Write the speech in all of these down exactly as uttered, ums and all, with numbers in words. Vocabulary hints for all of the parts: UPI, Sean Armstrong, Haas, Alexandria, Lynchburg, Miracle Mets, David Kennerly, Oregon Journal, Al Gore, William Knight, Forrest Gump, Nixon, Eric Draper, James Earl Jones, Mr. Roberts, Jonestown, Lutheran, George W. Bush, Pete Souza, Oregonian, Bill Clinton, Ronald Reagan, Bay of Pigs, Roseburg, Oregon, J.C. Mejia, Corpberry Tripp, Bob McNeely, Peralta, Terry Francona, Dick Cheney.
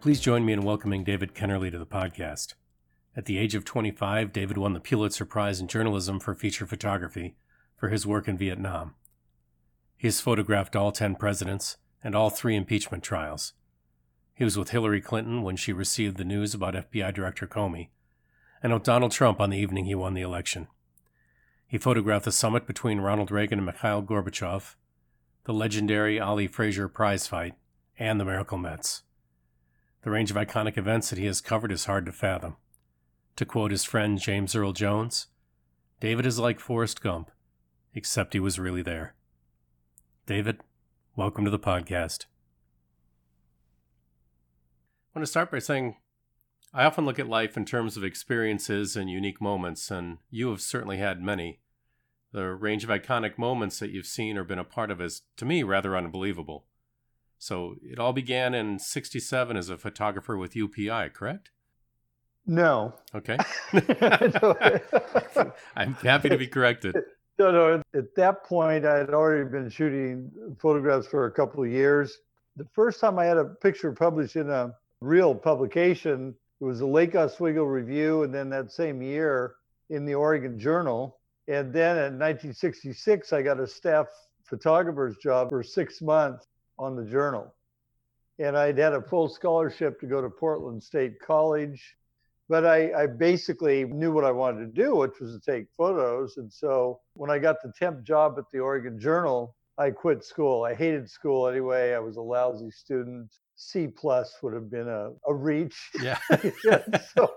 Please join me in welcoming David Kennerly to the podcast. At the age of twenty-five, David won the Pulitzer Prize in Journalism for feature photography for his work in Vietnam. He has photographed all ten presidents and all three impeachment trials. He was with Hillary Clinton when she received the news about F B I Director Comey, and with Donald Trump on the evening he won the election. He photographed the summit between Ronald Reagan and Mikhail Gorbachev, the legendary Ali Frazier prize fight, and the Miracle Mets. The range of iconic events that he has covered is hard to fathom. To quote his friend James Earl Jones, "David is like Forrest Gump, except he was really there." David, welcome to the podcast. I want to start by saying I often look at life in terms of experiences and unique moments, and you have certainly had many. The range of iconic moments that you've seen or been a part of is, to me, rather unbelievable. So it all began in sixty-seven as a photographer with U P I, correct? No. Okay. I'm happy to be corrected. No, no. At that point, I had already been shooting photographs for a couple of years. The first time I had a picture published in a real publication, it was the Lake Oswego Review, and then that same year in the Oregon Journal. And then in nineteen sixty-six, I got a staff photographer's job for six months on the Journal. And I'd had a full scholarship to go to Portland State College. But I, I basically knew what I wanted to do, which was to take photos. And so when I got the temp job at the Oregon Journal, I quit school. I hated school anyway. I was a lousy student. C plus would have been a, a reach. Yeah. yeah so,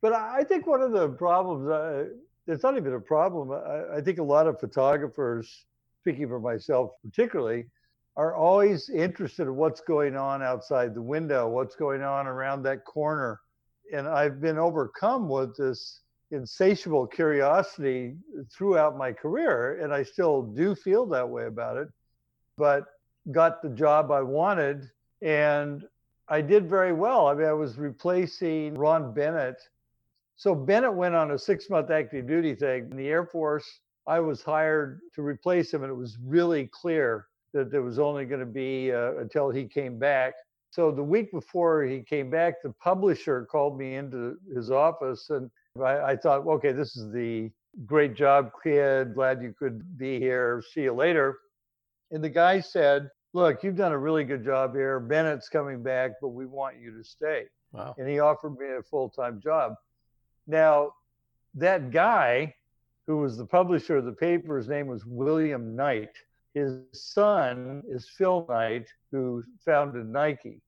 but I think one of the problems, uh, it's not even a problem. I, I think a lot of photographers, speaking for myself particularly, are always interested in what's going on outside the window, what's going on around that corner. And I've been overcome with this insatiable curiosity throughout my career, and I still do feel that way about it, but got the job I wanted, and I did very well. I mean, I was replacing Ron Bennett. So Bennett went on a six-month active duty thing in the Air Force. I was hired to replace him, and it was really clear that there was only going to be uh, until he came back. So the week before he came back, the publisher called me into his office, and I, I thought, okay, this is the great job, kid. Glad you could be here. See you later. And the guy said, look, you've done a really good job here. Bennett's coming back, but we want you to stay. Wow. And he offered me a full-time job. Now, that guy who was the publisher of the paper, his name was William Knight. His son is Phil Knight, who founded Nike.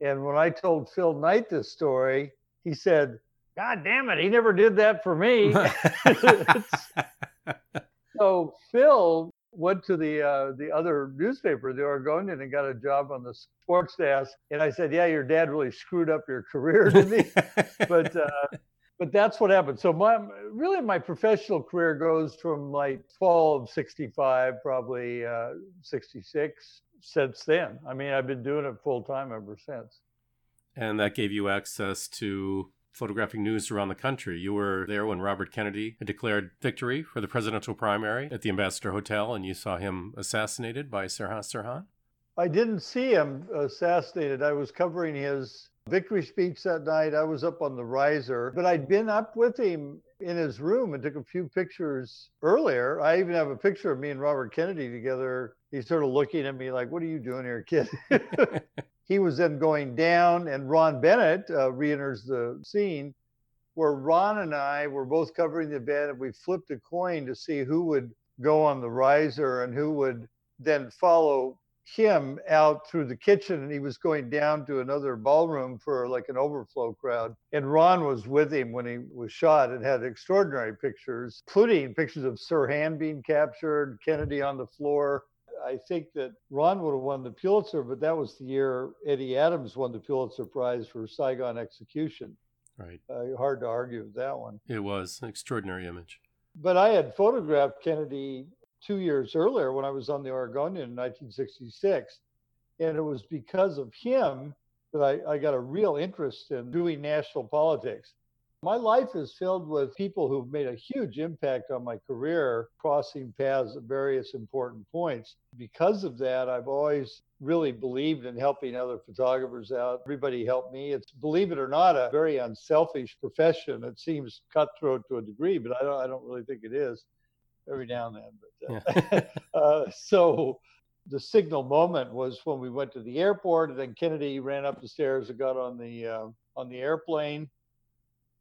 And when I told Phil Knight this story, he said, God damn it, he never did that for me. So Phil went to the uh, the other newspaper, the Oregonian, and got a job on the sports desk. And I said, yeah, your dad really screwed up your career, didn't he? but, uh, but that's what happened. So my really my professional career goes from like fall of sixty-five, probably uh, sixty-six. Since then, I mean, I've been doing it full time ever since. And that gave you access to photographing news around the country. You were there when Robert Kennedy had declared victory for the presidential primary at the Ambassador Hotel, and you saw him assassinated by Sirhan Sirhan? I didn't see him assassinated. I was covering his victory speech that night. I was up on the riser, but I'd been up with him in his room and took a few pictures earlier. I even have a picture of me and Robert Kennedy together. He's sort of looking at me like, what are you doing here, kid? He was then going down, and Ron Bennett uh, re-enters the scene, where Ron and I were both covering the event, and we flipped a coin to see who would go on the riser and who would then follow him out through the kitchen. And he was going down to another ballroom for like an overflow crowd. And Ron was with him when he was shot and had extraordinary pictures, including pictures of Sirhan being captured, Kennedy on the floor. I think that Ron would have won the Pulitzer, but that was the year Eddie Adams won the Pulitzer Prize for Saigon Execution. Right. Uh, hard to argue with that one. It was an extraordinary image. But I had photographed Kennedy two years earlier when I was on the Oregonian in nineteen sixty-six. And it was because of him that I, I got a real interest in doing national politics. My life is filled with people who've made a huge impact on my career, crossing paths at various important points. Because of that, I've always really believed in helping other photographers out. Everybody helped me. It's, believe it or not, a very unselfish profession. It seems cutthroat to a degree, but I don't, I don't really think it is every now and then. But, uh, yeah. uh, so the signal moment was when we went to the airport, and then Kennedy ran up the stairs and got on the uh, on the airplane.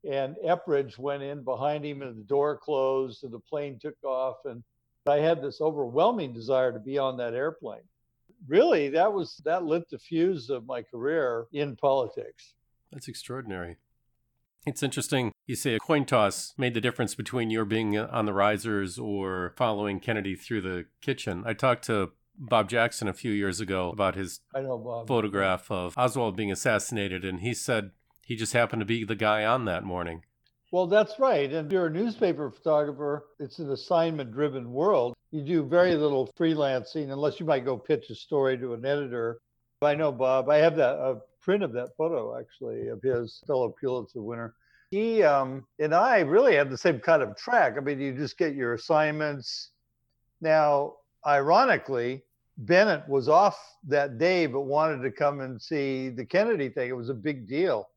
And Epridge went in behind him, and the door closed, and the plane took off. And I had this overwhelming desire to be on that airplane. Really, that was that lit the fuse of my career in politics. That's extraordinary. It's interesting. You say a coin toss made the difference between your being on the risers or following Kennedy through the kitchen. I talked to Bob Jackson a few years ago about his I know, Bob. photograph of Oswald being assassinated, and he said, he just happened to be the guy on that morning. Well, that's right. And if you're a newspaper photographer, it's an assignment-driven world. You do very little freelancing unless you might go pitch a story to an editor. I know Bob. I have that a print of that photo, actually, of his fellow Pulitzer winner. He um, and I really have the same kind of track. I mean, you just get your assignments. Now, ironically, Bennett was off that day but wanted to come and see the Kennedy thing. It was a big deal.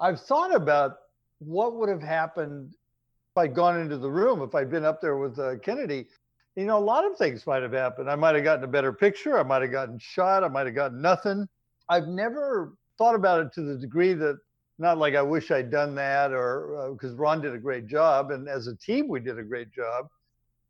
I've thought about what would have happened if I'd gone into the room, if I'd been up there with uh, Kennedy. You know, a lot of things might have happened. I might have gotten a better picture. I might have gotten shot. I might have gotten nothing. I've never thought about it to the degree that, not like I wish I'd done that, or because uh, Ron did a great job. And as a team, we did a great job.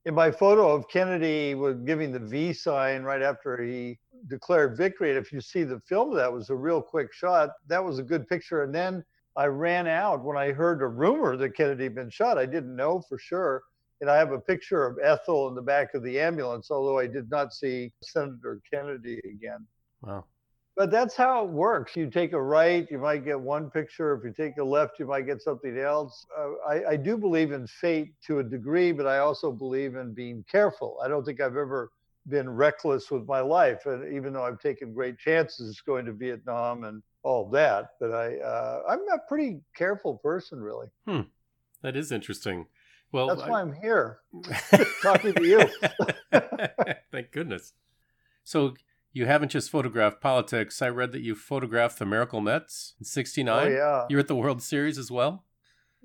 In my photo of Kennedy was giving the V sign right after he declared victory. And if you see the film, that was a real quick shot. That was a good picture. And then I ran out when I heard a rumor that Kennedy had been shot. I didn't know for sure. And I have a picture of Ethel in the back of the ambulance, although I did not see Senator Kennedy again. Wow. But that's how it works. You take a right, you might get one picture. If you take a left, you might get something else. Uh, I, I do believe in fate to a degree, but I also believe in being careful. I don't think I've ever been reckless with my life. And even though I've taken great chances going to Vietnam and all that, but I, uh, I'm a pretty careful person, really. Hmm. That is interesting. Well, that's I... why I'm here talking to you. Thank goodness. So you haven't just photographed politics. I read that you photographed the Miracle Mets in sixty-nine. Oh, yeah. You were at the World Series as well?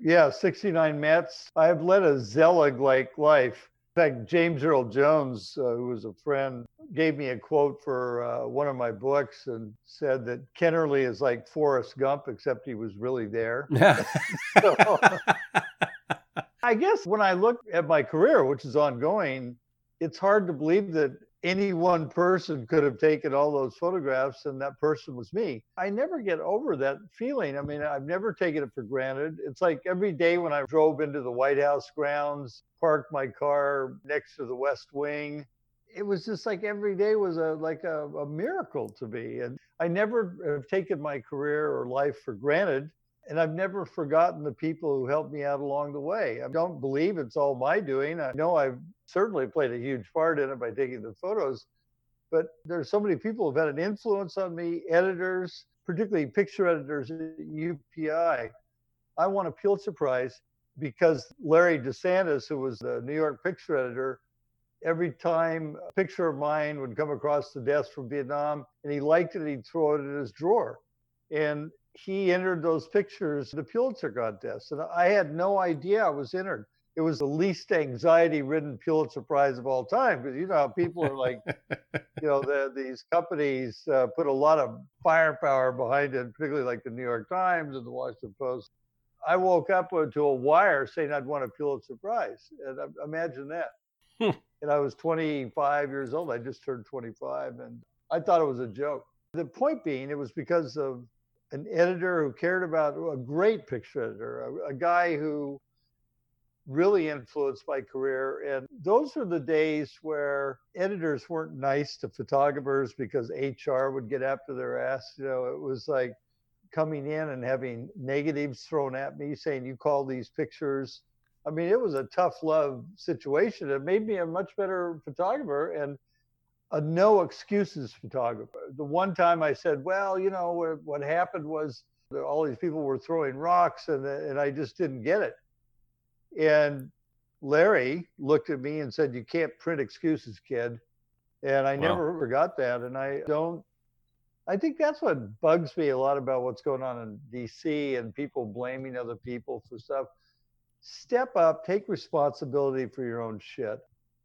Yeah, sixty-nine Mets. I've led a Zelig-like life. In fact, James Earl Jones, uh, who was a friend, gave me a quote for uh, one of my books and said that Kennerly is like Forrest Gump, except he was really there. So, I guess when I look at my career, which is ongoing, it's hard to believe that any one person could have taken all those photographs, and that person was me. I never get over that feeling. I mean, I've never taken it for granted. It's like every day when I drove into the White House grounds, parked my car next to the West Wing. It was just like every day was a like a, a miracle to me. And I never have taken my career or life for granted. And I've never forgotten the people who helped me out along the way. I don't believe it's all my doing. I know I've certainly played a huge part in it by taking the photos. But there's so many people who've had an influence on me, editors, particularly picture editors at U P I. I won a Pulitzer Prize because Larry DeSantis, who was the New York picture editor, every time a picture of mine would come across the desk from Vietnam and he liked it, he'd throw it in his drawer. And he entered those pictures in the Pulitzer contest. And I had no idea I was entered. It was the least anxiety-ridden Pulitzer Prize of all time, because you know how people are like, you know, the, these companies uh, put a lot of firepower behind it, particularly like the New York Times and the Washington Post. I woke up to a wire saying I'd won a Pulitzer Prize. And I, imagine that. And I was twenty-five years old. I just turned twenty-five. And I thought it was a joke. The point being, it was because of an editor who cared about, a great picture editor, a, a guy who really influenced my career. And those were the days where editors weren't nice to photographers because H R would get after their ass. You know, it was like coming in and having negatives thrown at me saying, you call these pictures. I mean, it was a tough love situation. It made me a much better photographer and a no excuses photographer. The one time I said, well, you know, what happened was All these people were throwing rocks, and and I just didn't get it. And Larry looked at me and said, "You can't print excuses, kid." And I wow. never forgot that. And I don't, I think that's what bugs me a lot about what's going on in D C and people blaming other people for stuff. Step up, take responsibility for your own shit.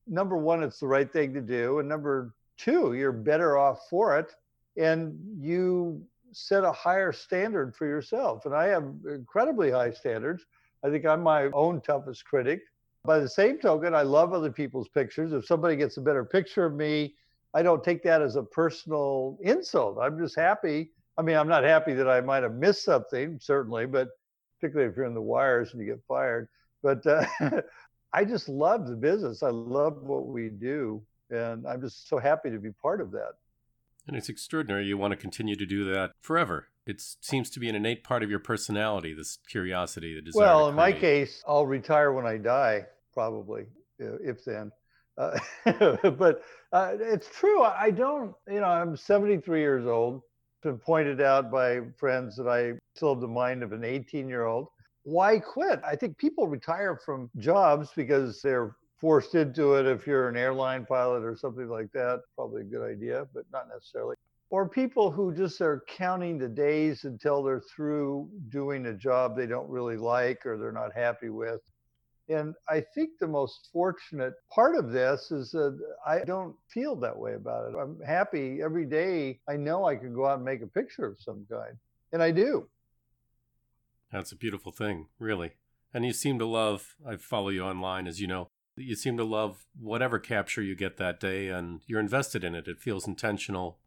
Number one, it's the right thing to do. And number two, you're better off for it. And you set a higher standard for yourself. And I have incredibly high standards. I think I'm my own toughest critic. By the same token, I love other people's pictures. If somebody gets a better picture of me, I don't take that as a personal insult. I'm just happy. I mean, I'm not happy that I might have missed something, certainly, but particularly if you're in the wires and you get fired. But uh, I just love the business. I love what we do. And I'm just so happy to be part of that. And it's extraordinary. You want to continue to do that forever. It seems to be an innate part of your personality, this curiosity, the desire. Well, in my case, I'll retire when I die, probably, if then. Uh, but uh, it's true. I don't, you know, I'm seventy-three years old. It's been pointed out by friends that I still have the mind of an eighteen-year-old. Why quit? I think people retire from jobs because they're forced into it. If you're an airline pilot or something like that, probably a good idea, but not necessarily. Or people who just are counting the days until they're through doing a job they don't really like or they're not happy with. And I think the most fortunate part of this is that I don't feel that way about it. I'm happy every day. I know I could go out and make a picture of some kind, and I do. That's a beautiful thing, really. And you seem to love, I follow you online, as you know, you seem to love whatever capture you get that day, and you're invested in it. It feels intentional.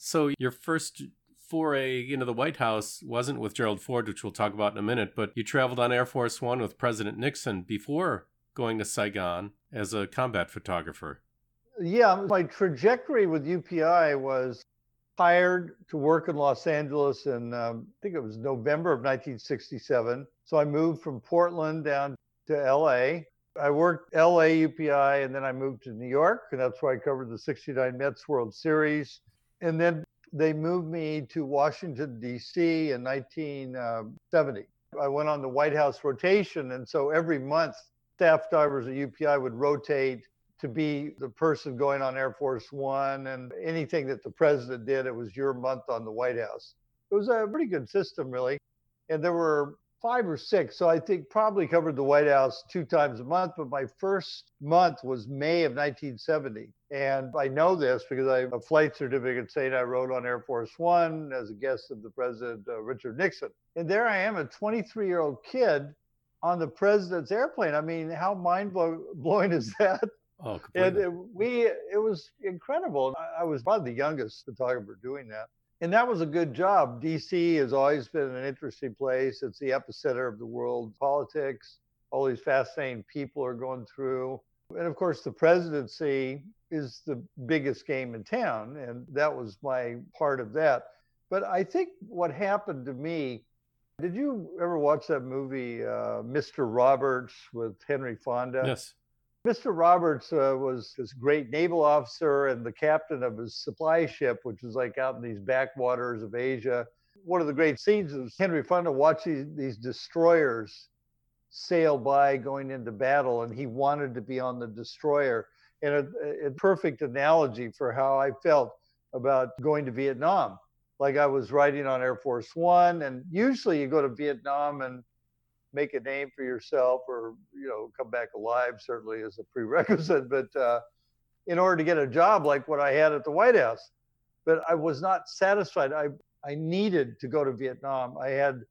So your first foray into the White House wasn't with Gerald Ford, which we'll talk about in a minute, but you traveled on Air Force One with President Nixon before going to Saigon as a combat photographer. Yeah, my trajectory with U P I was hired to work in Los Angeles in, um, I think it was November of nineteen sixty-seven. So I moved from Portland down to L A. I worked L A U P I, and then I moved to New York, and that's where I covered the sixty-nine Mets World Series. And then they moved me to Washington, D C in nineteen seventy. I went on the White House rotation. And so every month, staff divers at U P I would rotate to be the person going on Air Force One. And anything that the president did, it was your month on the White House. It was a pretty good system, really. And there were five or six. So I think probably covered the White House two times a month. But my first month was May of nineteen seventy. And I know this because I have a flight certificate saying I rode on Air Force One as a guest of the president, uh, Richard Nixon. And there I am, a twenty-three-year-old kid on the president's airplane. I mean, how mind-blowing is that? Oh, completely. And it, we, it was incredible. I, I was probably the youngest photographer doing that. And that was a good job. D C has always been an interesting place. It's the epicenter of the world politics. All these fascinating people are going through. And of course, the presidency is the biggest game in town. And that was my part of that. But I think what happened to me, did you ever watch that movie, uh, Mister Roberts with Henry Fonda? Yes. Mister Roberts uh, was this great naval officer and the captain of his supply ship, which was like out in these backwaters of Asia. One of the great scenes is Henry Fonda watching these destroyers sail by going into battle, and he wanted to be on the destroyer. And a, a perfect analogy for how I felt about going to Vietnam. Like I was riding on Air Force One, and usually you go to Vietnam and make a name for yourself, or, you know, come back alive, certainly is a prerequisite, but uh, in order to get a job like what I had at the White House. But I was not satisfied. I, I needed to go to Vietnam. I had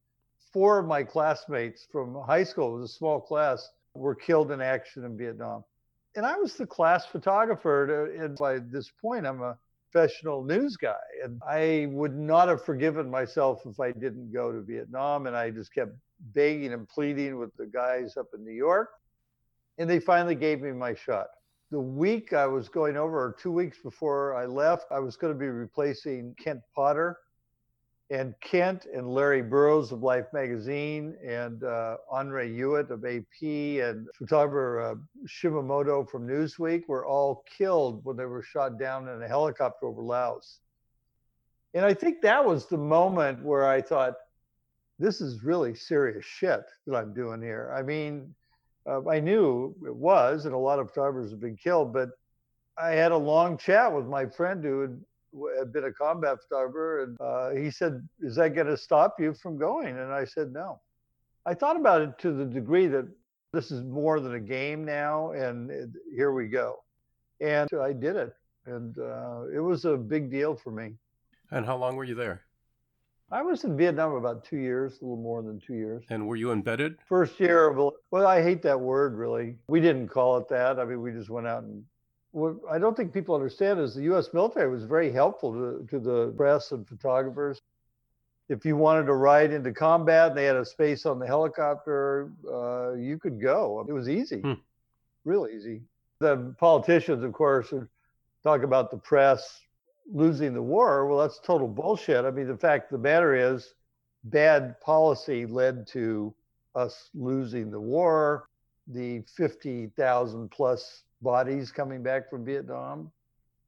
four of my classmates from high school, it was a small class, were killed in action in Vietnam. And I was the class photographer, and by this point, I'm a professional news guy. And I would not have forgiven myself if I didn't go to Vietnam. And I just kept begging and pleading with the guys up in New York. And they finally gave me my shot. The week I was going over, or two weeks before I left, I was going to be replacing Kent Potter. And Kent and Larry Burroughs of Life magazine, and uh, Andre Hewitt of A P, and photographer uh, Shimamoto from Newsweek were all killed when they were shot down in a helicopter over Laos. And I think that was the moment where I thought, this is really serious shit that I'm doing here. I mean, uh, I knew it was, and a lot of drivers have been killed, but I had a long chat with my friend who had, had been a combat driver, and uh, he said, is that going to stop you from going? And I said, no. I thought about it to the degree that this is more than a game now, and it, here we go. And I did it, and uh, it was a big deal for me. And how long were you there? I was in Vietnam about two years, a little more than two years. And were you embedded? First year of, well, I hate that word, really. We didn't call it that. I mean, we just went out and, what I don't think people understand is the U S military was very helpful to, to the press and photographers. If you wanted to ride into combat, they had a space on the helicopter, uh, you could go. It was easy, hmm. real easy. The politicians, of course, talk about the press losing the war. Well, that's total bullshit. I mean, the fact of the matter is bad policy led to us losing the war, the fifty thousand plus bodies coming back from Vietnam,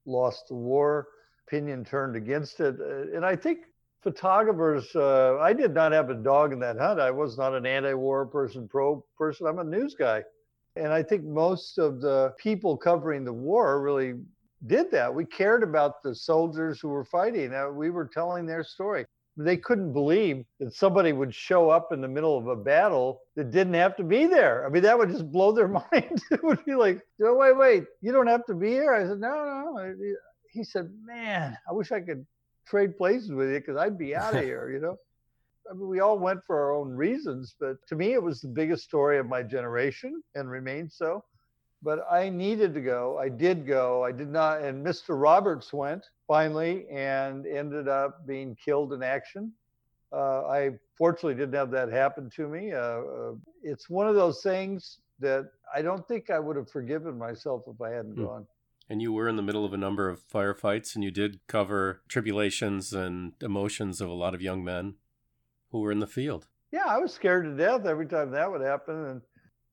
lost the war, opinion turned against it. And I think photographers, uh, I did not have a dog in that hunt. I was not an anti-war person, pro person. I'm a news guy. And I think most of the people covering the war really did that. We cared about the soldiers who were fighting. We were telling their story. They couldn't believe that somebody would show up in the middle of a battle that didn't have to be there. I mean, that would just blow their mind. It would be like, no, wait, wait, you don't have to be here. I said, no, no. He said, man, I wish I could trade places with you because I'd be out of here, you know. I mean, we all went for our own reasons, but to me, it was the biggest story of my generation and remains so. But I needed to go. I did go. I did not. And Mister Roberts went finally and ended up being killed in action. Uh, I fortunately didn't have that happen to me. Uh, uh, it's one of those things that I don't think I would have forgiven myself if I hadn't mm. gone. And you were in the middle of a number of firefights, and you did cover tribulations and emotions of a lot of young men who were in the field. Yeah, I was scared to death every time that would happen. And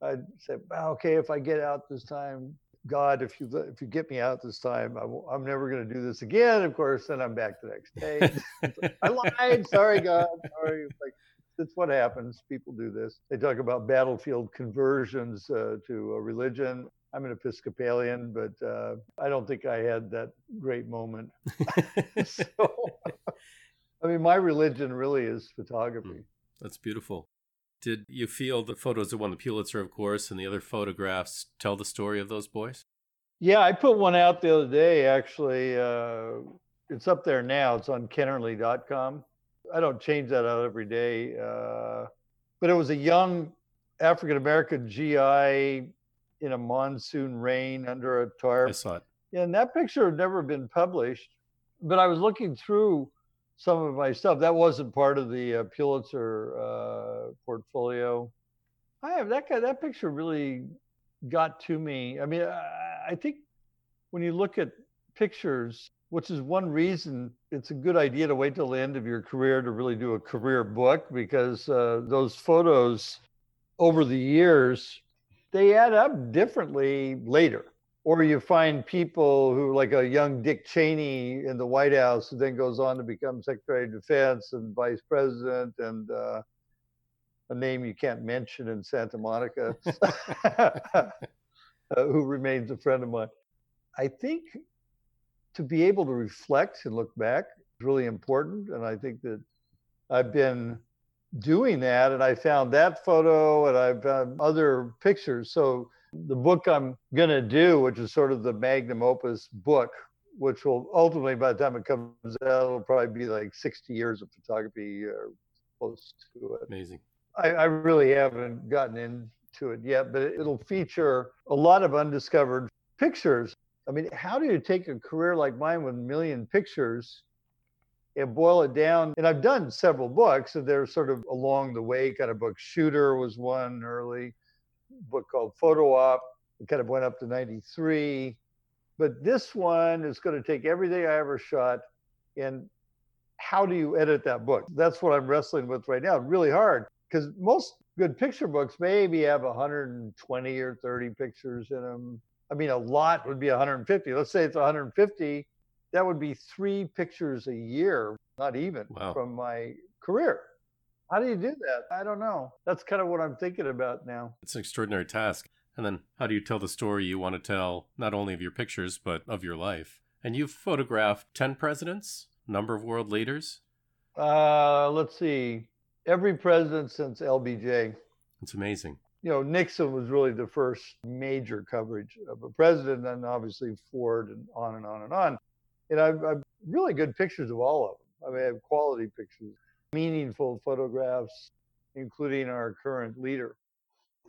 I'd say, well, okay, if I get out this time, God, if you if you get me out this time, I w- I'm never going to do this again. Of course, then I'm back the next day. I lied. Sorry, God. Sorry. It's like, that's what happens. People do this. They talk about battlefield conversions uh, to a religion. I'm an Episcopalian, but uh, I don't think I had that great moment. So, I mean, my religion really is photography. That's beautiful. Did you feel the photos that won the Pulitzer, of course, and the other photographs tell the story of those boys? Yeah, I put one out the other day, actually. Uh, it's up there now. It's on Kennerly dot com. I don't change that out every day. Uh, but it was a young African-American G I in a monsoon rain under a tarp. I saw it. Yeah, and that picture had never been published. But I was looking through some of my stuff. That wasn't part of the uh, Pulitzer uh, portfolio. I have that guy, that picture really got to me. I mean, I, I think when you look at pictures, which is one reason it's a good idea to wait till the end of your career to really do a career book, because uh, those photos over the years, they add up differently later. Or you find people who, like a young Dick Cheney in the White House, who then goes on to become Secretary of Defense and Vice President, and uh, a name you can't mention in Santa Monica, uh, who remains a friend of mine. I think to be able to reflect and look back is really important, and I think that I've been doing that, and I found that photo, and I've found other pictures. So the book I'm going to do, which is sort of the magnum opus book, which will ultimately, by the time it comes out, it'll probably be like sixty years of photography or close to it. Amazing. I, I really haven't gotten into it yet, but it'll feature a lot of undiscovered pictures. I mean, how do you take a career like mine with a million pictures and boil it down? And I've done several books, and they're sort of along the way kind of books. Shooter was one early. Book called Photo Op. It kind of went up to ninety-three, but this one is going to take everything I ever shot. And how do you edit that book? That's what I'm wrestling with right now. Really hard, because most good picture books maybe have one hundred twenty or thirty pictures in them. I mean, a lot would be one hundred fifty. Let's say it's one hundred fifty. That would be three pictures a year, not even, wow, from my career. How do you do that? I don't know. That's kind of what I'm thinking about now. It's an extraordinary task. And then how do you tell the story you want to tell, not only of your pictures, but of your life? And you've photographed ten presidents, number of world leaders. Uh, let's see. Every president since L B J. It's amazing. You know, Nixon was really the first major coverage of a president, and obviously Ford and on and on and on. And I've, I've really good pictures of all of them. I mean, I have quality pictures, meaningful photographs, including our current leader.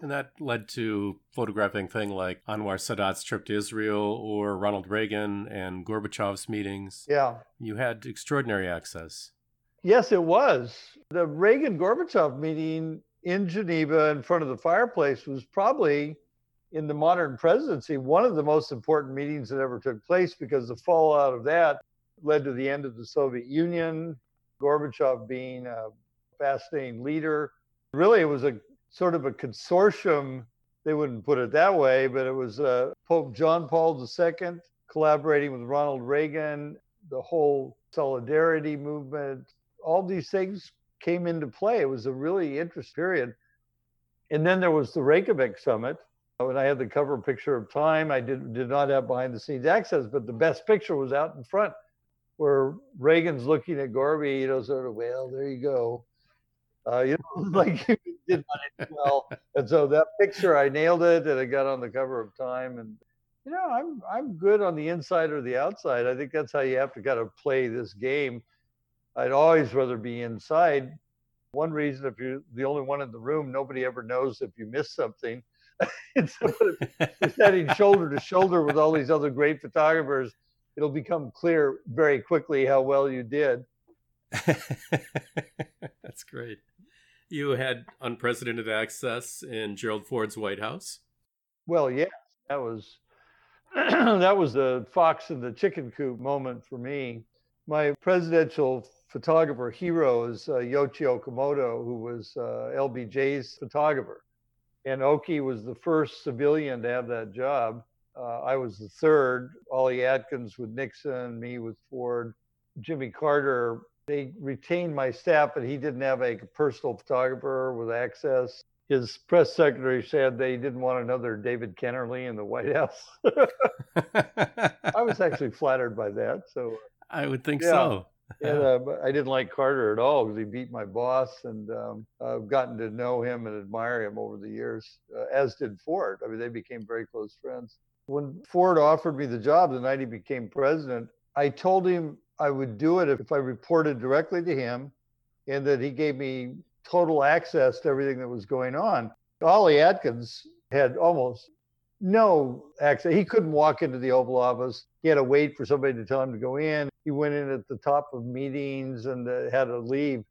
And that led to photographing things like Anwar Sadat's trip to Israel or Ronald Reagan and Gorbachev's meetings. Yeah. You had extraordinary access. Yes, it was. The Reagan-Gorbachev meeting in Geneva in front of the fireplace was probably, in the modern presidency, one of the most important meetings that ever took place, because the fallout of that led to the end of the Soviet Union, Gorbachev being a fascinating leader. Really, it was a sort of a consortium. They wouldn't put it that way, but it was uh, Pope John Paul the Second collaborating with Ronald Reagan, the whole solidarity movement. All these things came into play. It was a really interesting period. And then there was the Reykjavik summit. When I had the cover picture of Time, I did, did not have behind the scenes access, but the best picture was out in front where Reagan's looking at Gorby, you know, sort of, well, there you go. Uh, you know, like you did not well. And so that picture, I nailed it, and it got on the cover of Time. And you know, I'm I'm good on the inside or the outside. I think that's how you have to kind of play this game. I'd always rather be inside. One reason, if you're the only one in the room, nobody ever knows if you miss something. And so if you're standing shoulder to shoulder with all these other great photographers, it'll become clear very quickly how well you did. That's great. You had unprecedented access in Gerald Ford's White House. Well, yes, yeah, that was that was the fox in the chicken coop moment for me. My presidential photographer hero is uh, Yoichi Okamoto, who was uh, L B J's photographer, and Oki was the first civilian to have that job. Uh, I was the third. Ollie Atkins with Nixon, me with Ford, Jimmy Carter. They retained my staff, but he didn't have a personal photographer with access. His press secretary said they didn't want another David Kennerly in the White House. I was actually flattered by that. So I would think yeah. so. And uh, I didn't like Carter at all because he beat my boss, and um, I've gotten to know him and admire him over the years, uh, as did Ford. I mean, they became very close friends. When Ford offered me the job the night he became president, I told him I would do it if I reported directly to him, and that he gave me total access to everything that was going on. Ollie Atkins had almost no access. He couldn't walk into the Oval Office. He had to wait for somebody to tell him to go in. He went in at the top of meetings and uh, had to leave.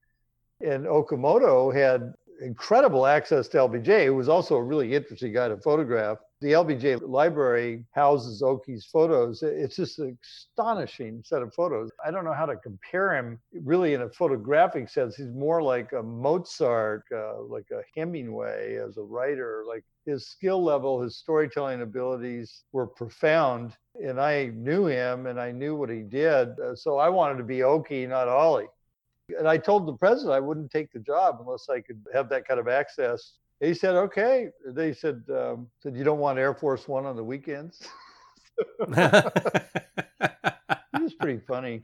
And Okamoto had incredible access to L B J, who was also a really interesting guy to photograph. The L B J library houses Oki's photos. It's just an astonishing set of photos. I don't know how to compare him really in a photographic sense. He's more like a Mozart, uh, like a Hemingway as a writer. Like his skill level, his storytelling abilities were profound. And I knew him and I knew what he did. Uh, so I wanted to be Oki, not Ollie. And I told the president I wouldn't take the job unless I could have that kind of access. He said, okay. They said, um, said, you don't want Air Force One on the weekends? It was pretty funny.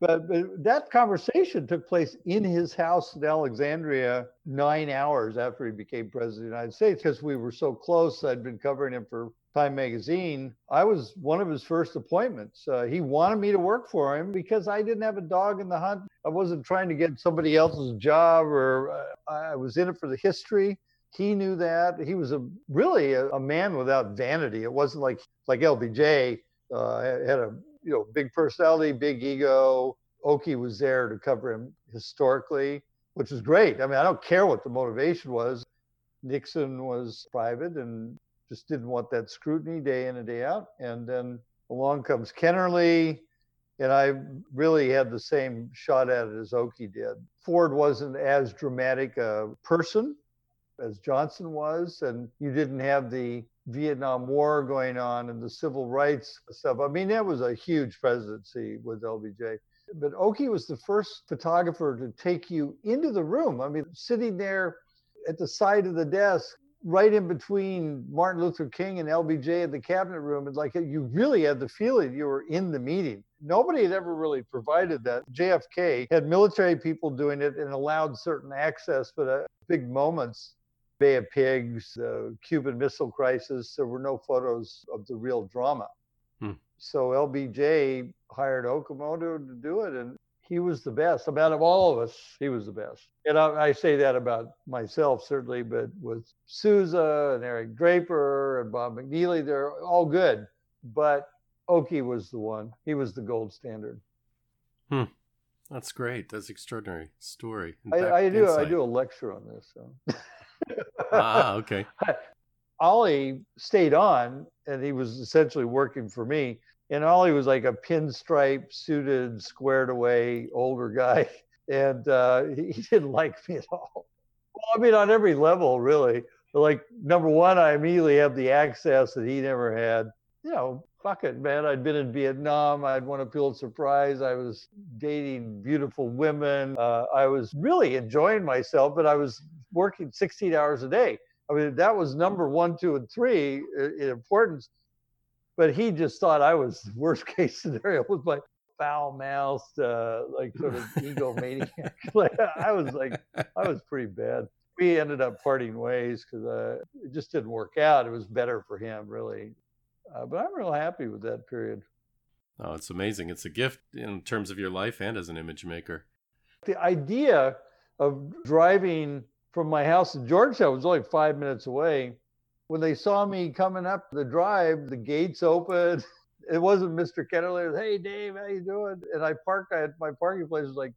But, but that conversation took place in his house in Alexandria nine hours after he became president of the United States, because we were so close. I'd been covering him for Time Magazine. I was one of his first appointments. Uh, he wanted me to work for him because I didn't have a dog in the hunt. I wasn't trying to get somebody else's job, or uh, I was in it for the history. He knew that. He was a really a, a man without vanity. It wasn't like like L B J uh, had a you know big personality, big ego. Oki was there to cover him historically, which was great. I mean, I don't care what the motivation was. Nixon was private and just didn't want that scrutiny day in and day out. And then along comes Kennerly, and I really had the same shot at it as Oki did. Ford wasn't as dramatic a person as Johnson was, and you didn't have the Vietnam War going on and the civil rights stuff. I mean, that was a huge presidency with L B J. But Oki was the first photographer to take you into the room. I mean, sitting there at the side of the desk, right in between Martin Luther King and L B J in the cabinet room, and like you really had the feeling you were in the meeting. Nobody had ever really provided that. J F K had military people doing it and allowed certain access, but uh, big moments, Bay of Pigs, the uh, Cuban Missile Crisis, there were no photos of the real drama. Hmm. So L B J hired Okamoto to do it, and he was the best. About out of all of us, he was the best. And I, I say that about myself, certainly, but with Sousa and Eric Draper and Bob McNeely, they're all good. But Oki was the one. He was the gold standard. Hmm. That's great. That's an extraordinary story. I, I do insight. I do a lecture on this. So. ah, okay. Ollie stayed on, and he was essentially working for me. And Ollie was like a pinstripe, suited, squared away, older guy. And uh, he, he didn't like me at all. Well, I mean, on every level, really. But like, number one, I immediately have the access that he never had. You know, fuck it, man. I'd been in Vietnam. I'd won a Pulitzer Prize. I was dating beautiful women. Uh, I was really enjoying myself, but I was working sixteen hours a day. I mean, that was number one, two, and three in importance. But he just thought I was the worst case scenario with my foul-mouthed, uh, like sort of egomaniac. Like I was like, I was pretty bad. We ended up parting ways because uh, it just didn't work out. It was better for him, really. Uh, but I'm real happy with that period. Oh, it's amazing. It's a gift in terms of your life and as an image maker. The idea of driving from my house in Georgetown was only five minutes away. When they saw me coming up the drive, the gates opened. It wasn't Mister Kennerly. It was, hey, Dave, how you doing? And I parked at my parking place was like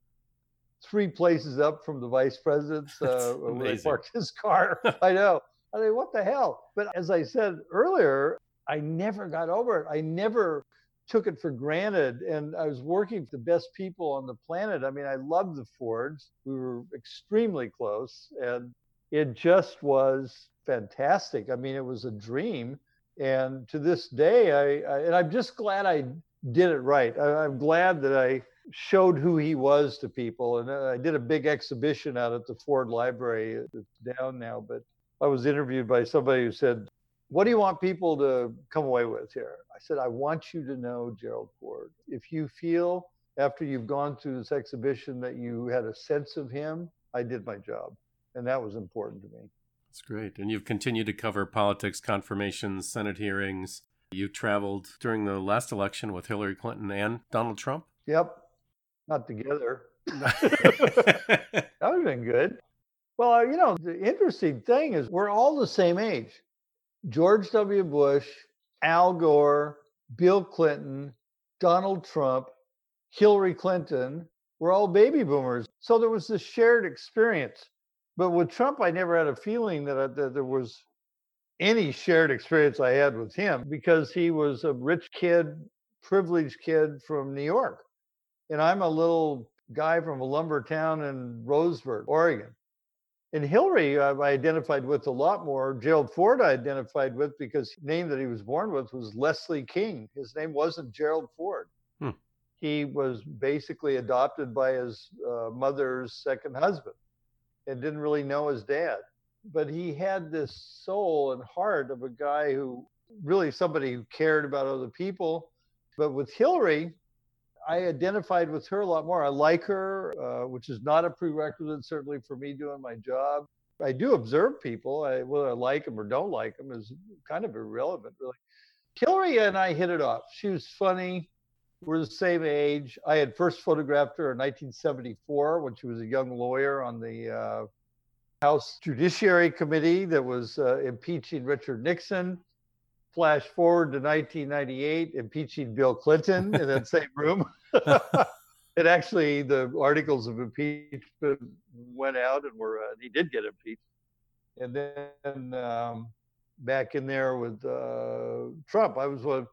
three places up from the vice president's uh, where he parked his car. I know. I mean, what the hell? But as I said earlier, I never got over it. I never took it for granted. And I was working with the best people on the planet. I mean, I loved the Fords. We were extremely close. And it just was fantastic. I mean, it was a dream. And to this day, I, I and I'm just glad I did it right. I, I'm glad that I showed who he was to people. And I did a big exhibition out at the Ford Library. It's down now, but I was interviewed by somebody who said, what do you want people to come away with here? I said, I want you to know Gerald Ford. If you feel after you've gone through this exhibition that you had a sense of him, I did my job. And that was important to me. That's great. And you've continued to cover politics, confirmations, Senate hearings. You traveled during the last election with Hillary Clinton and Donald Trump? Yep. Not together. That would have been good. Well, you know, the interesting thing is we're all the same age. George W. Bush, Al Gore, Bill Clinton, Donald Trump, Hillary Clinton, we're all baby boomers. So there was this shared experience. But with Trump, I never had a feeling that, I, that there was any shared experience I had with him because he was a rich kid, privileged kid from New York. And I'm a little guy from a lumber town in Roseburg, Oregon. And Hillary, I identified with a lot more. Gerald Ford I identified with because the name that he was born with was Leslie King. His name wasn't Gerald Ford. Hmm. He was basically adopted by his uh, mother's second husband. And didn't really know his dad. But he had this soul and heart of a guy who really somebody who cared about other people. But with Hillary, I identified with her a lot more. I like her, uh, which is not a prerequisite, certainly for me doing my job. I do observe people. I, whether I like them or don't like them is kind of irrelevant, really. Hillary and I hit it off. She was funny. We're the same age. I had first photographed her in nineteen seventy-four when she was a young lawyer on the uh, House Judiciary Committee that was uh, impeaching Richard Nixon. Flash forward to nineteen ninety-eight, impeaching Bill Clinton in that same room. And actually, the articles of impeachment went out and were uh, he did get impeached. And then um, back in there with uh, Trump, I was one of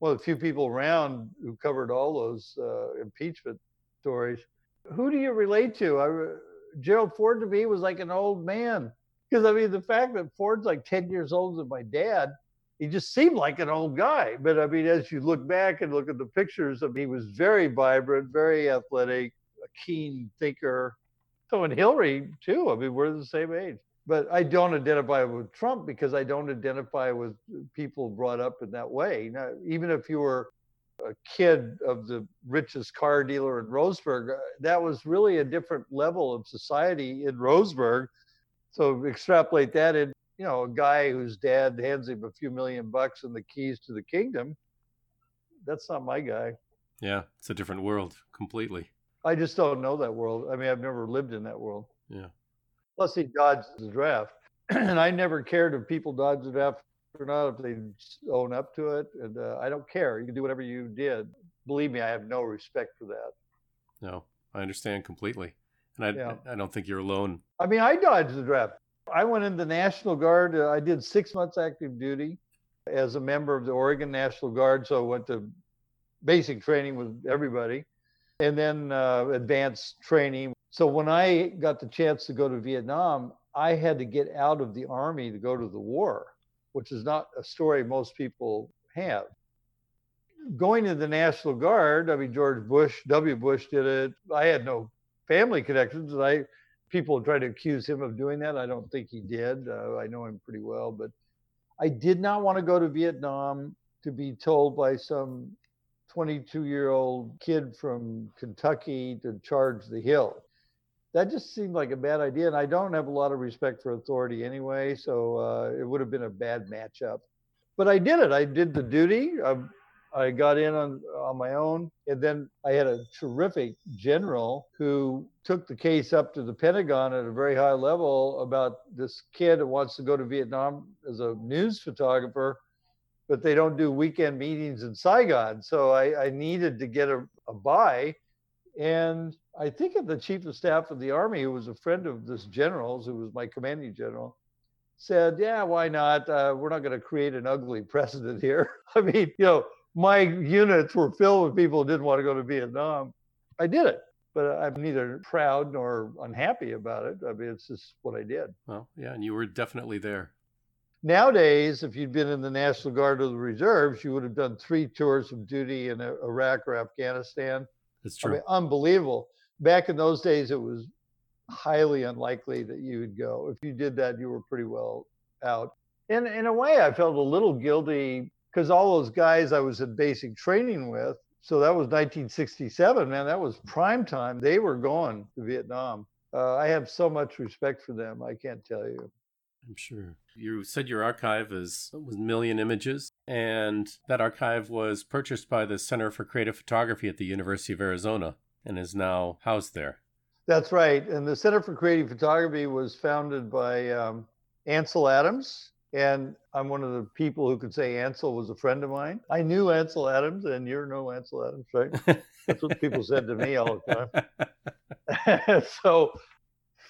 Well, a few people around who covered all those uh, impeachment stories. Who do you relate to? I, Gerald Ford to me was like an old man. Because, I mean, the fact that Ford's like ten years older than my dad he just seemed like an old guy. But I mean, as you look back and look at the pictures, I mean, he was very vibrant, very athletic, a keen thinker. So, and Hillary too, I mean, we're the same age. But I don't identify with Trump because I don't identify with people brought up in that way. Now, even if you were a kid of the richest car dealer in Roseburg, that was really a different level of society in Roseburg. So extrapolate that in, you know, a guy whose dad hands him a few million bucks and the keys to the kingdom. That's not my guy. Yeah, it's a different world completely. I just don't know that world. I mean, I've never lived in that world. Yeah. Plus, he dodged the draft. And I never cared if people dodged the draft or not, if they own up to it. And uh, I don't care. You can do whatever you did. Believe me, I have no respect for that. No, I understand completely. And I, yeah. I don't think you're alone. I mean, I dodged the draft. I went in the National Guard. Uh, I did six months active duty as a member of the Oregon National Guard. So I went to basic training with everybody and then uh, advanced training. So when I got the chance to go to Vietnam, I had to get out of the Army to go to the war, which is not a story most people have. Going to the National Guard, I mean, George Bush, W. Bush did it. I had no family connections. And I people try to accuse him of doing that. I don't think he did. Uh, I know him pretty well, but I did not want to go to Vietnam to be told by some twenty-two-year-old kid from Kentucky to charge the hill. That just seemed like a bad idea, and I don't have a lot of respect for authority anyway, so uh, it would have been a bad matchup. But I did it. I did the duty. I, I got in on, on my own, and then I had a terrific general who took the case up to the Pentagon at a very high level about this kid who wants to go to Vietnam as a news photographer, but they don't do weekend meetings in Saigon. So I, I needed to get a, a buy. And I think of the chief of staff of the Army, who was a friend of this general's, who was my commanding general, said, yeah, why not? Uh, we're not going to create an ugly precedent here. I mean, you know, my units were filled with people who didn't want to go to Vietnam. I did it, but I'm neither proud nor unhappy about it. I mean, it's just what I did. Well, yeah, and you were definitely there. Nowadays, if you'd been in the National Guard or the Reserves, you would have done three tours of duty in Iraq or Afghanistan. That's true. I mean, unbelievable. Back in those days, it was highly unlikely that you would go. If you did that, you were pretty well out. And in a way, I felt a little guilty because all those guys I was in basic training with, so that was nineteen sixty-seven, man, that was prime time. They were going to Vietnam. Uh, I have so much respect for them, I can't tell you. I'm sure. You said your archive is was a million images, and that archive was purchased by the Center for Creative Photography at the University of Arizona and is now housed there. That's right. And the Center for Creative Photography was founded by um, Ansel Adams, and I'm one of the people who could say Ansel was a friend of mine. I knew Ansel Adams, and you're no Ansel Adams, right? That's what people said to me all the time. So,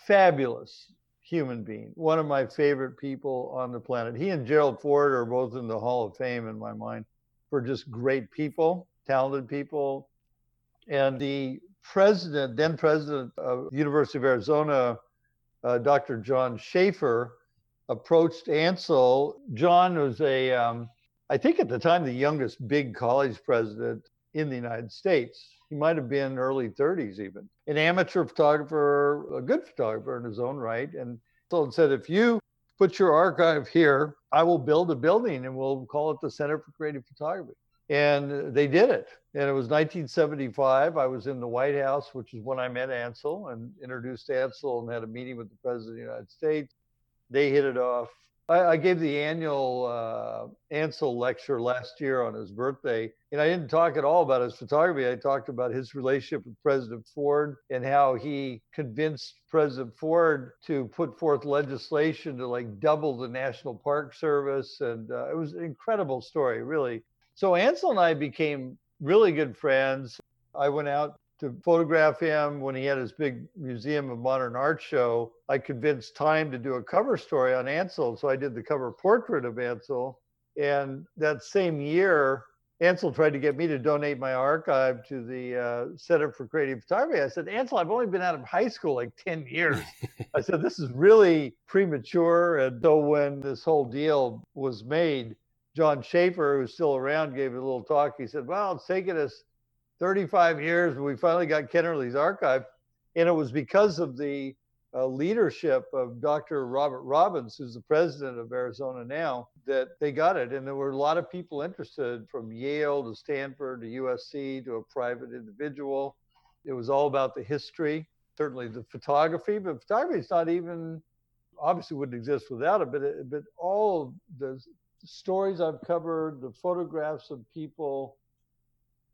fabulous human being, one of my favorite people on the planet. He and Gerald Ford are both in the Hall of Fame in my mind for just great people, talented people. And the president, then president of the University of Arizona, uh, Doctor John Schaefer, approached Ansel. John was a, um, I think at the time, the youngest big college president in the United States. He might have been early thirties even. An amateur photographer, a good photographer in his own right. And Phil said, if you put your archive here, I will build a building and we'll call it the Center for Creative Photography. And they did it. And it was nineteen seventy-five. I was in the White House, which is when I met Ansel and introduced Ansel and had a meeting with the President of the United States. They hit it off. I gave the annual uh, Ansel lecture last year on his birthday, and I didn't talk at all about his photography. I talked about his relationship with President Ford and how he convinced President Ford to put forth legislation to like double the National Park Service. And uh, it was an incredible story, really. So Ansel and I became really good friends. I went out to photograph him when he had his big Museum of Modern Art show. I convinced Time to do a cover story on Ansel, so I did the cover portrait of Ansel. And that same year, Ansel tried to get me to donate my archive to the uh, Center for Creative Photography. I said, Ansel, I've only been out of high school like ten years. I said, this is really premature. And so when this whole deal was made, John Schaefer, who's still around, gave a little talk. He said, well, it's taken us thirty-five years, but we finally got Kennerly's archive. And it was because of the uh, leadership of Doctor Robert Robbins, who's the president of Arizona now, that they got it. And there were a lot of people interested, from Yale to Stanford to U S C to a private individual. It was all about the history, certainly the photography, but photography is not even, obviously wouldn't exist without it, but, it, but all the stories I've covered, the photographs of people,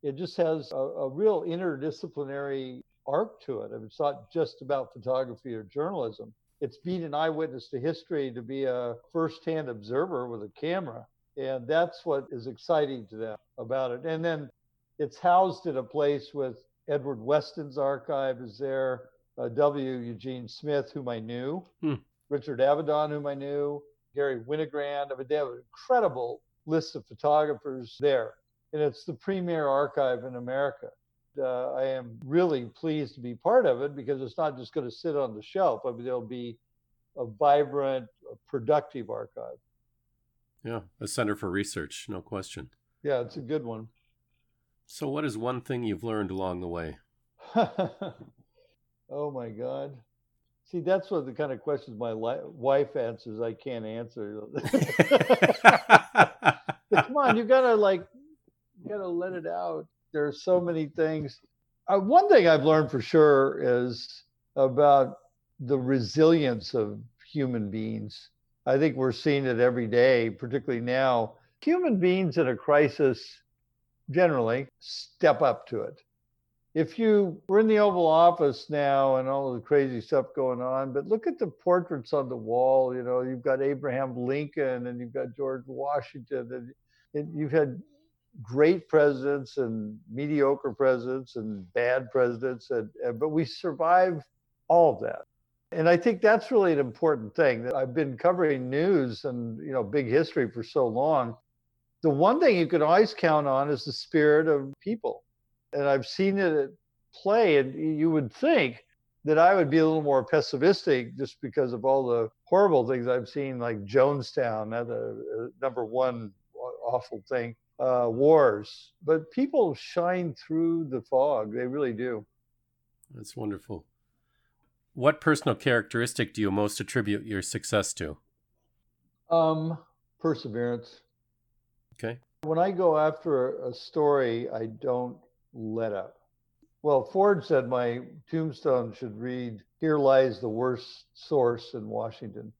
it just has a, a real interdisciplinary arc to it. I mean, it's not just about photography or journalism. It's being an eyewitness to history, to be a firsthand observer with a camera. And that's what is exciting to them about it. And then it's housed in a place with Edward Weston's archive is there, uh, W. Eugene Smith, whom I knew, hmm. Richard Avedon, whom I knew, Gary Winogrand. I mean, they have an incredible list of photographers there. And it's the premier archive in America. Uh, I am really pleased to be part of it because it's not just going to sit on the shelf. I mean, there'll be a vibrant, productive archive. Yeah, a center for research, no question. Yeah, it's a good one. So what is one thing you've learned along the way? Oh, my God. See, that's what the kind of questions my li- wife answers I can't answer. Come on, you got to like, you got to let it out. There are so many things. Uh, one thing I've learned for sure is about the resilience of human beings. I think we're seeing it every day, particularly now. Human beings in a crisis generally step up to it. If you were in the Oval Office now and all of the crazy stuff going on, but look at the portraits on the wall. You know, you've got Abraham Lincoln and you've got George Washington and, and you've had great presidents and mediocre presidents and bad presidents, and, and but we survive all of that. And I think that's really an important thing. That I've been covering news and, you know, big history for so long. The one thing you can always count on is the spirit of people. And I've seen it at play, and you would think that I would be a little more pessimistic just because of all the horrible things I've seen, like Jonestown, the number one awful thing. Uh, wars, but people shine through the fog. They really do. That's wonderful. What personal characteristic do you most attribute your success to? Um, perseverance. Okay. When I go after a story, I don't let up. Well, Ford said my tombstone should read, "Here lies the worst source in Washington."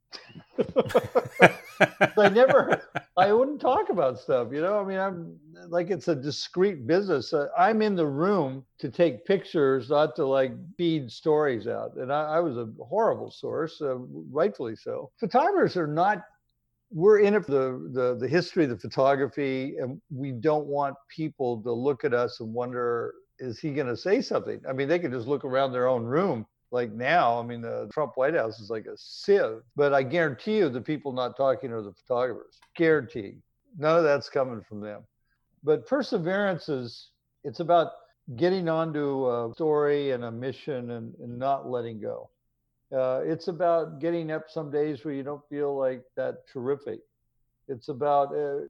I never, I wouldn't talk about stuff, you know, I mean, I'm like, it's a discreet business. I'm in the room to take pictures, not to like feed stories out. And I, I was a horrible source, uh, rightfully so. Photographers are not, we're in it for the, the, the history of the photography, and we don't want people to look at us and wonder, is he going to say something? I mean, they can just look around their own room. Like now, I mean, the Trump White House is like a sieve, but I guarantee you the people not talking are the photographers. Guarantee. None of that's coming from them. But perseverance is, it's about getting onto a story and a mission and, and not letting go. Uh, it's about getting up some days where you don't feel like that terrific. It's about, uh,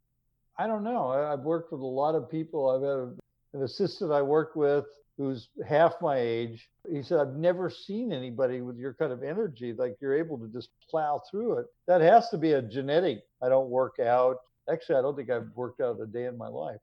I don't know. I, I've worked with a lot of people. I've had a, an assistant I worked with who's half my age. He said, I've never seen anybody with your kind of energy, like you're able to just plow through it. That has to be a genetic. I don't work out. Actually, I don't think I've worked out a day in my life.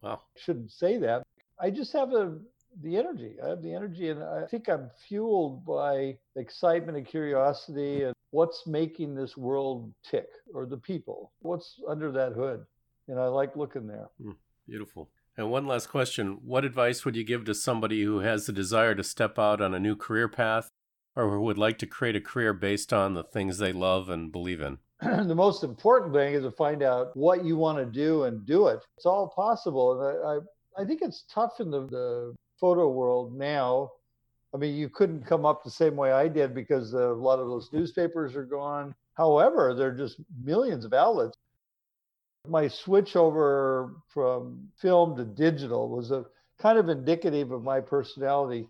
Wow. I shouldn't say that. I just have a, the energy. I have the energy, and I think I'm fueled by excitement and curiosity and what's making this world tick, or the people. What's under that hood? And I like looking there. Mm, beautiful. And one last question. What advice would you give to somebody who has the desire to step out on a new career path, or who would like to create a career based on the things they love and believe in? The most important thing is to find out what you want to do and do it. It's all possible. And I, I, I think it's tough in the, the photo world now. I mean, you couldn't come up the same way I did because a lot of those newspapers are gone. However, there are just millions of outlets. My switch over from film to digital was a kind of indicative of my personality.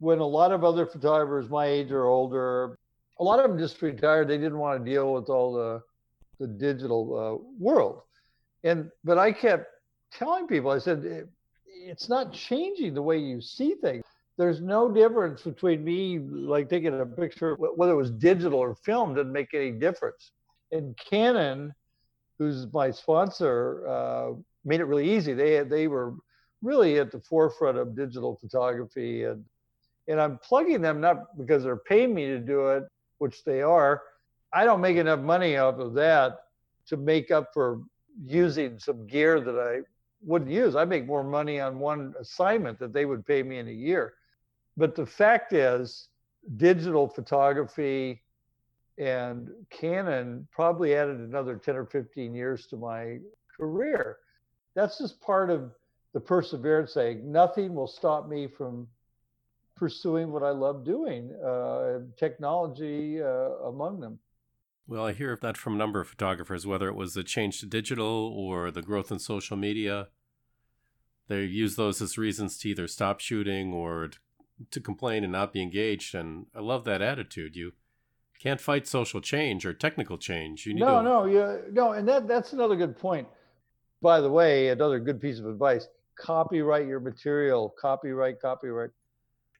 When a lot of other photographers my age or older, a lot of them just retired. They didn't want to deal with all the the digital uh, world. And but I kept telling people, I said, it's not changing the way you see things. There's no difference between me, like taking a picture, whether it was digital or film, didn't make any difference. And Canon, who's my sponsor, uh, made it really easy. They had, they were really at the forefront of digital photography. And and I'm plugging them, not because they're paying me to do it, which they are. I don't make enough money off of that to make up for using some gear that I wouldn't use. I make more money on one assignment that they would pay me in a year. But the fact is, digital photography and Canon probably added another ten or fifteen years to my career. That's just part of the perseverance saying, nothing will stop me from pursuing what I love doing, uh, technology uh, among them. Well, I hear that from a number of photographers, whether it was the change to digital or the growth in social media. They use those as reasons to either stop shooting or to complain and not be engaged. And I love that attitude. You can't fight social change or technical change. You need no, to... no, yeah, no. And that that's another good point. By the way, another good piece of advice, copyright your material, copyright, copyright.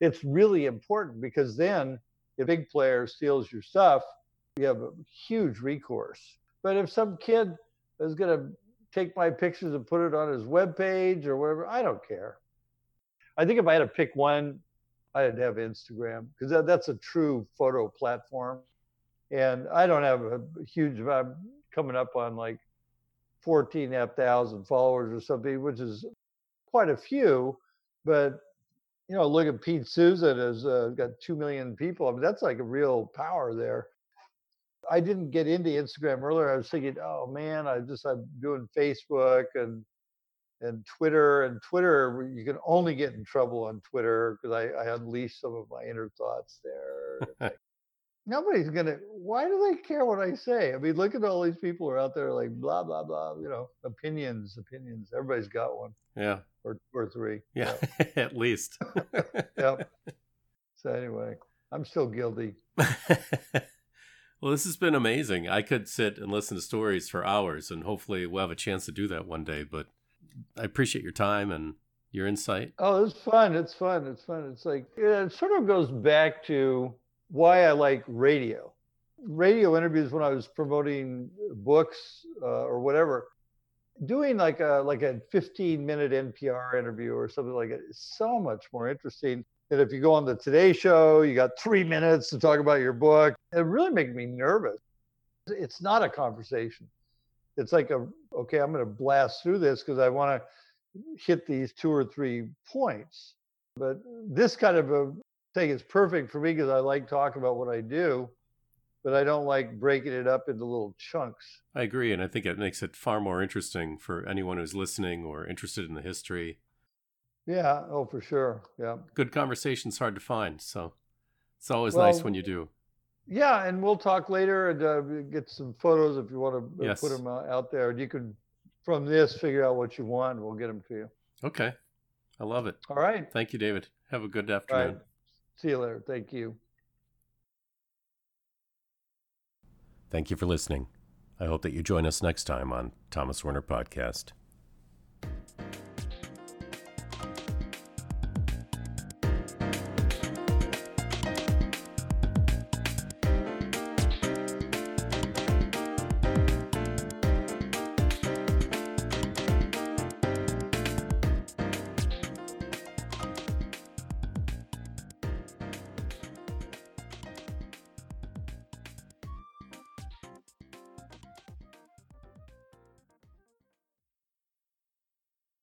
It's really important because then the big player steals your stuff. You have a huge recourse. But if some kid is going to take my pictures and put it on his webpage or whatever, I don't care. I think if I had to pick one, I'd have Instagram because that, that's a true photo platform. And I don't have a huge, I'm coming up on like fourteen thousand five hundred followers or something, which is quite a few. But, you know, look at Pete Souza has uh, got two million people. I mean, that's like a real power there. I didn't get into Instagram earlier. I was thinking, oh man, I just I'm doing Facebook and and Twitter and Twitter. You can only get in trouble on Twitter because I, I unleashed some of my inner thoughts there. Like, nobody's gonna. Why do they care what I say? I mean, look at all these people who are out there like blah blah blah. You know, opinions, opinions. Everybody's got one. Yeah, or or three. Yeah, yeah. At least. Yep. So anyway, I'm still guilty. Well, this has been amazing. I could sit and listen to stories for hours, and hopefully we'll have a chance to do that one day. But I appreciate your time and your insight. Oh, it's fun. It's fun. It's fun. It's like, it sort of goes back to why I like radio. Radio interviews when I was promoting books uh, or whatever, doing like a like a fifteen-minute N P R interview or something like that is so much more interesting. And if you go on the Today Show, you got three minutes to talk about your book. It really makes me nervous. It's not a conversation. It's like, a okay, I'm going to blast through this because I want to hit these two or three points. But this kind of a thing is perfect for me because I like talking about what I do, but I don't like breaking it up into little chunks. I agree, and I think it makes it far more interesting for anyone who's listening or interested in the history. Yeah, oh, for sure, yeah. Good conversation's hard to find, so it's always well, nice when you do. Yeah, and we'll talk later and uh, get some photos if you want to yes. put them out there. And you can, from this, figure out what you want, and we'll get them to you. Okay, I love it. All right. Thank you, David. Have a good afternoon. Right. See you later. Thank you. Thank you for listening. I hope that you join us next time on Thomas Werner Podcast.